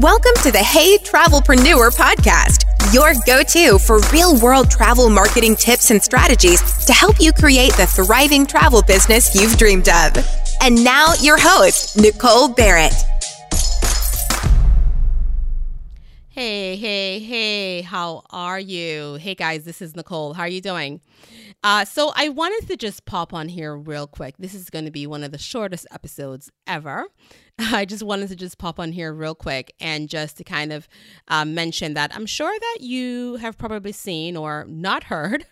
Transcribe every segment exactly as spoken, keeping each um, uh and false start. Welcome to the Hey Travelpreneur podcast, your go-to for real-world travel marketing tips and strategies to help you create the thriving travel business you've dreamed of. And now your host, Nicole Barrett. Hey, hey, hey, how are you? Hey guys, this is Nicole. How are you doing? Uh, so I wanted to just pop on here real quick. This is going to be one of the shortest episodes ever. I just wanted to just pop on here real quick and just to kind of uh, mention that I'm sure that you have probably seen or not heard,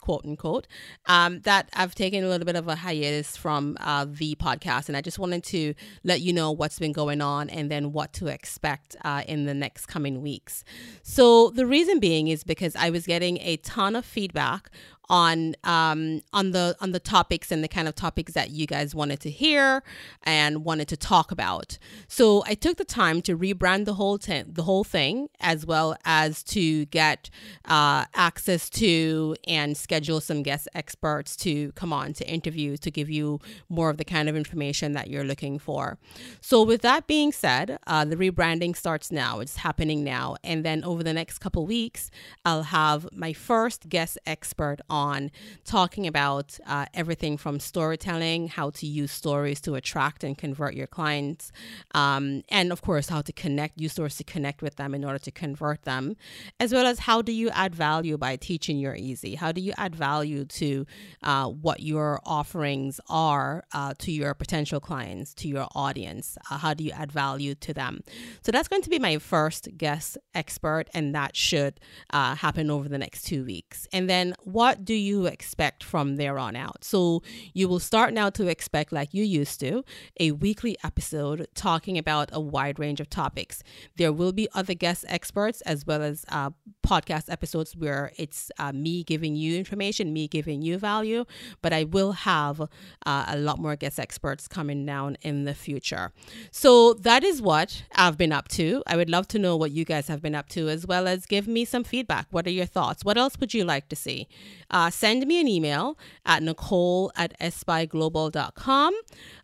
quote unquote, um, that I've taken a little bit of a hiatus from uh, the podcast. And I just wanted to let you know what's been going on and then what to expect uh, in the next coming weeks. So the reason being is because I was getting a ton of feedback on um on the on the topics and the kind of topics that you guys wanted to hear and wanted to talk about. So I took the time to rebrand the whole t- the whole thing, as well as to get uh, access to and schedule some guest experts to come on to interview to give you more of the kind of information that you're looking for. So with that being said, uh, the rebranding starts now. It's happening now, and then over the next couple weeks, I'll have my first guest expert on. On talking about uh, everything from storytelling, how to use stories to attract and convert your clients, um, and of course, how to connect, use stories to connect with them in order to convert them, as well as how do you add value by teaching your easy? How do you add value to uh, what your offerings are uh, to your potential clients, to your audience? Uh, how do you add value to them? So that's going to be my first guest expert, and that should uh, happen over the next two weeks. And then what do you expect from there on out? So you will start now to expect, like you used to, a weekly episode talking about a wide range of topics. There will be other guest experts as well as uh, podcast episodes where it's uh, me giving you information, me giving you value, but I will have uh, a lot more guest experts coming down in the future. So that is what I've been up to. I would love to know what you guys have been up to, as well as give me some feedback. What are your thoughts? What else would you like to see? Uh, Uh, send me an email at Nicole at spyglobal dot com.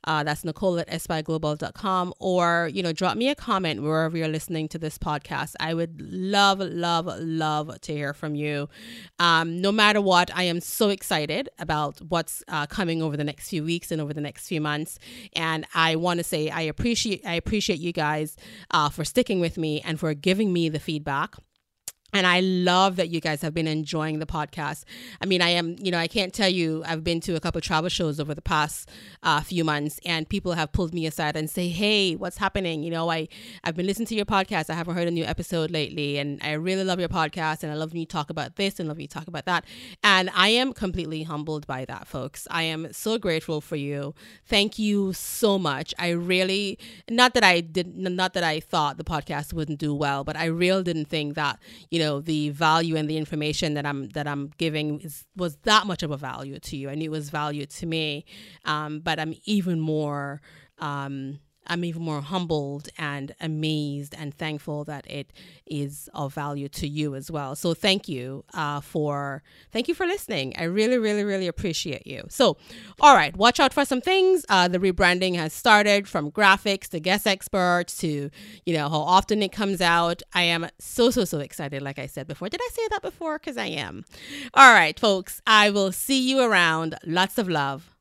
Uh, that's Nicole at spyglobal dot com. Or, you know, drop me a comment wherever you're listening to this podcast. I would love, love, love to hear from you. Um, no matter what, I am so excited about what's uh, coming over the next few weeks and over the next few months. And I want to say I appreciate I appreciate you guys uh, for sticking with me and for giving me the feedback. And I love that you guys have been enjoying the podcast. I mean, I am, you know, I can't tell you, I've been to a couple of travel shows over the past uh, few months, and people have pulled me aside and say, hey, what's happening? You know, I, I've been listening to your podcast. I haven't heard a new episode lately, and I really love your podcast, and I love when you talk about this and love when you talk about that. And I am completely humbled by that, folks. I am so grateful for you. Thank you so much. I really, not that I did, not that I thought the podcast wouldn't do well, but I really didn't think that, you know, know the value and the information that I'm that I'm giving is, was that much of a value to you. I knew it was value to me, um, but I'm even more um, I'm even more humbled and amazed and thankful that it is of value to you as well. So thank you uh, for thank you for listening. I really really really appreciate you. So all right, watch out for some things. Uh, the rebranding has started, from graphics to guest experts to, you know, how often it comes out. I am so so so excited. Like I said before, did I say that before? Because I am. All right, folks. I will see you around. Lots of love.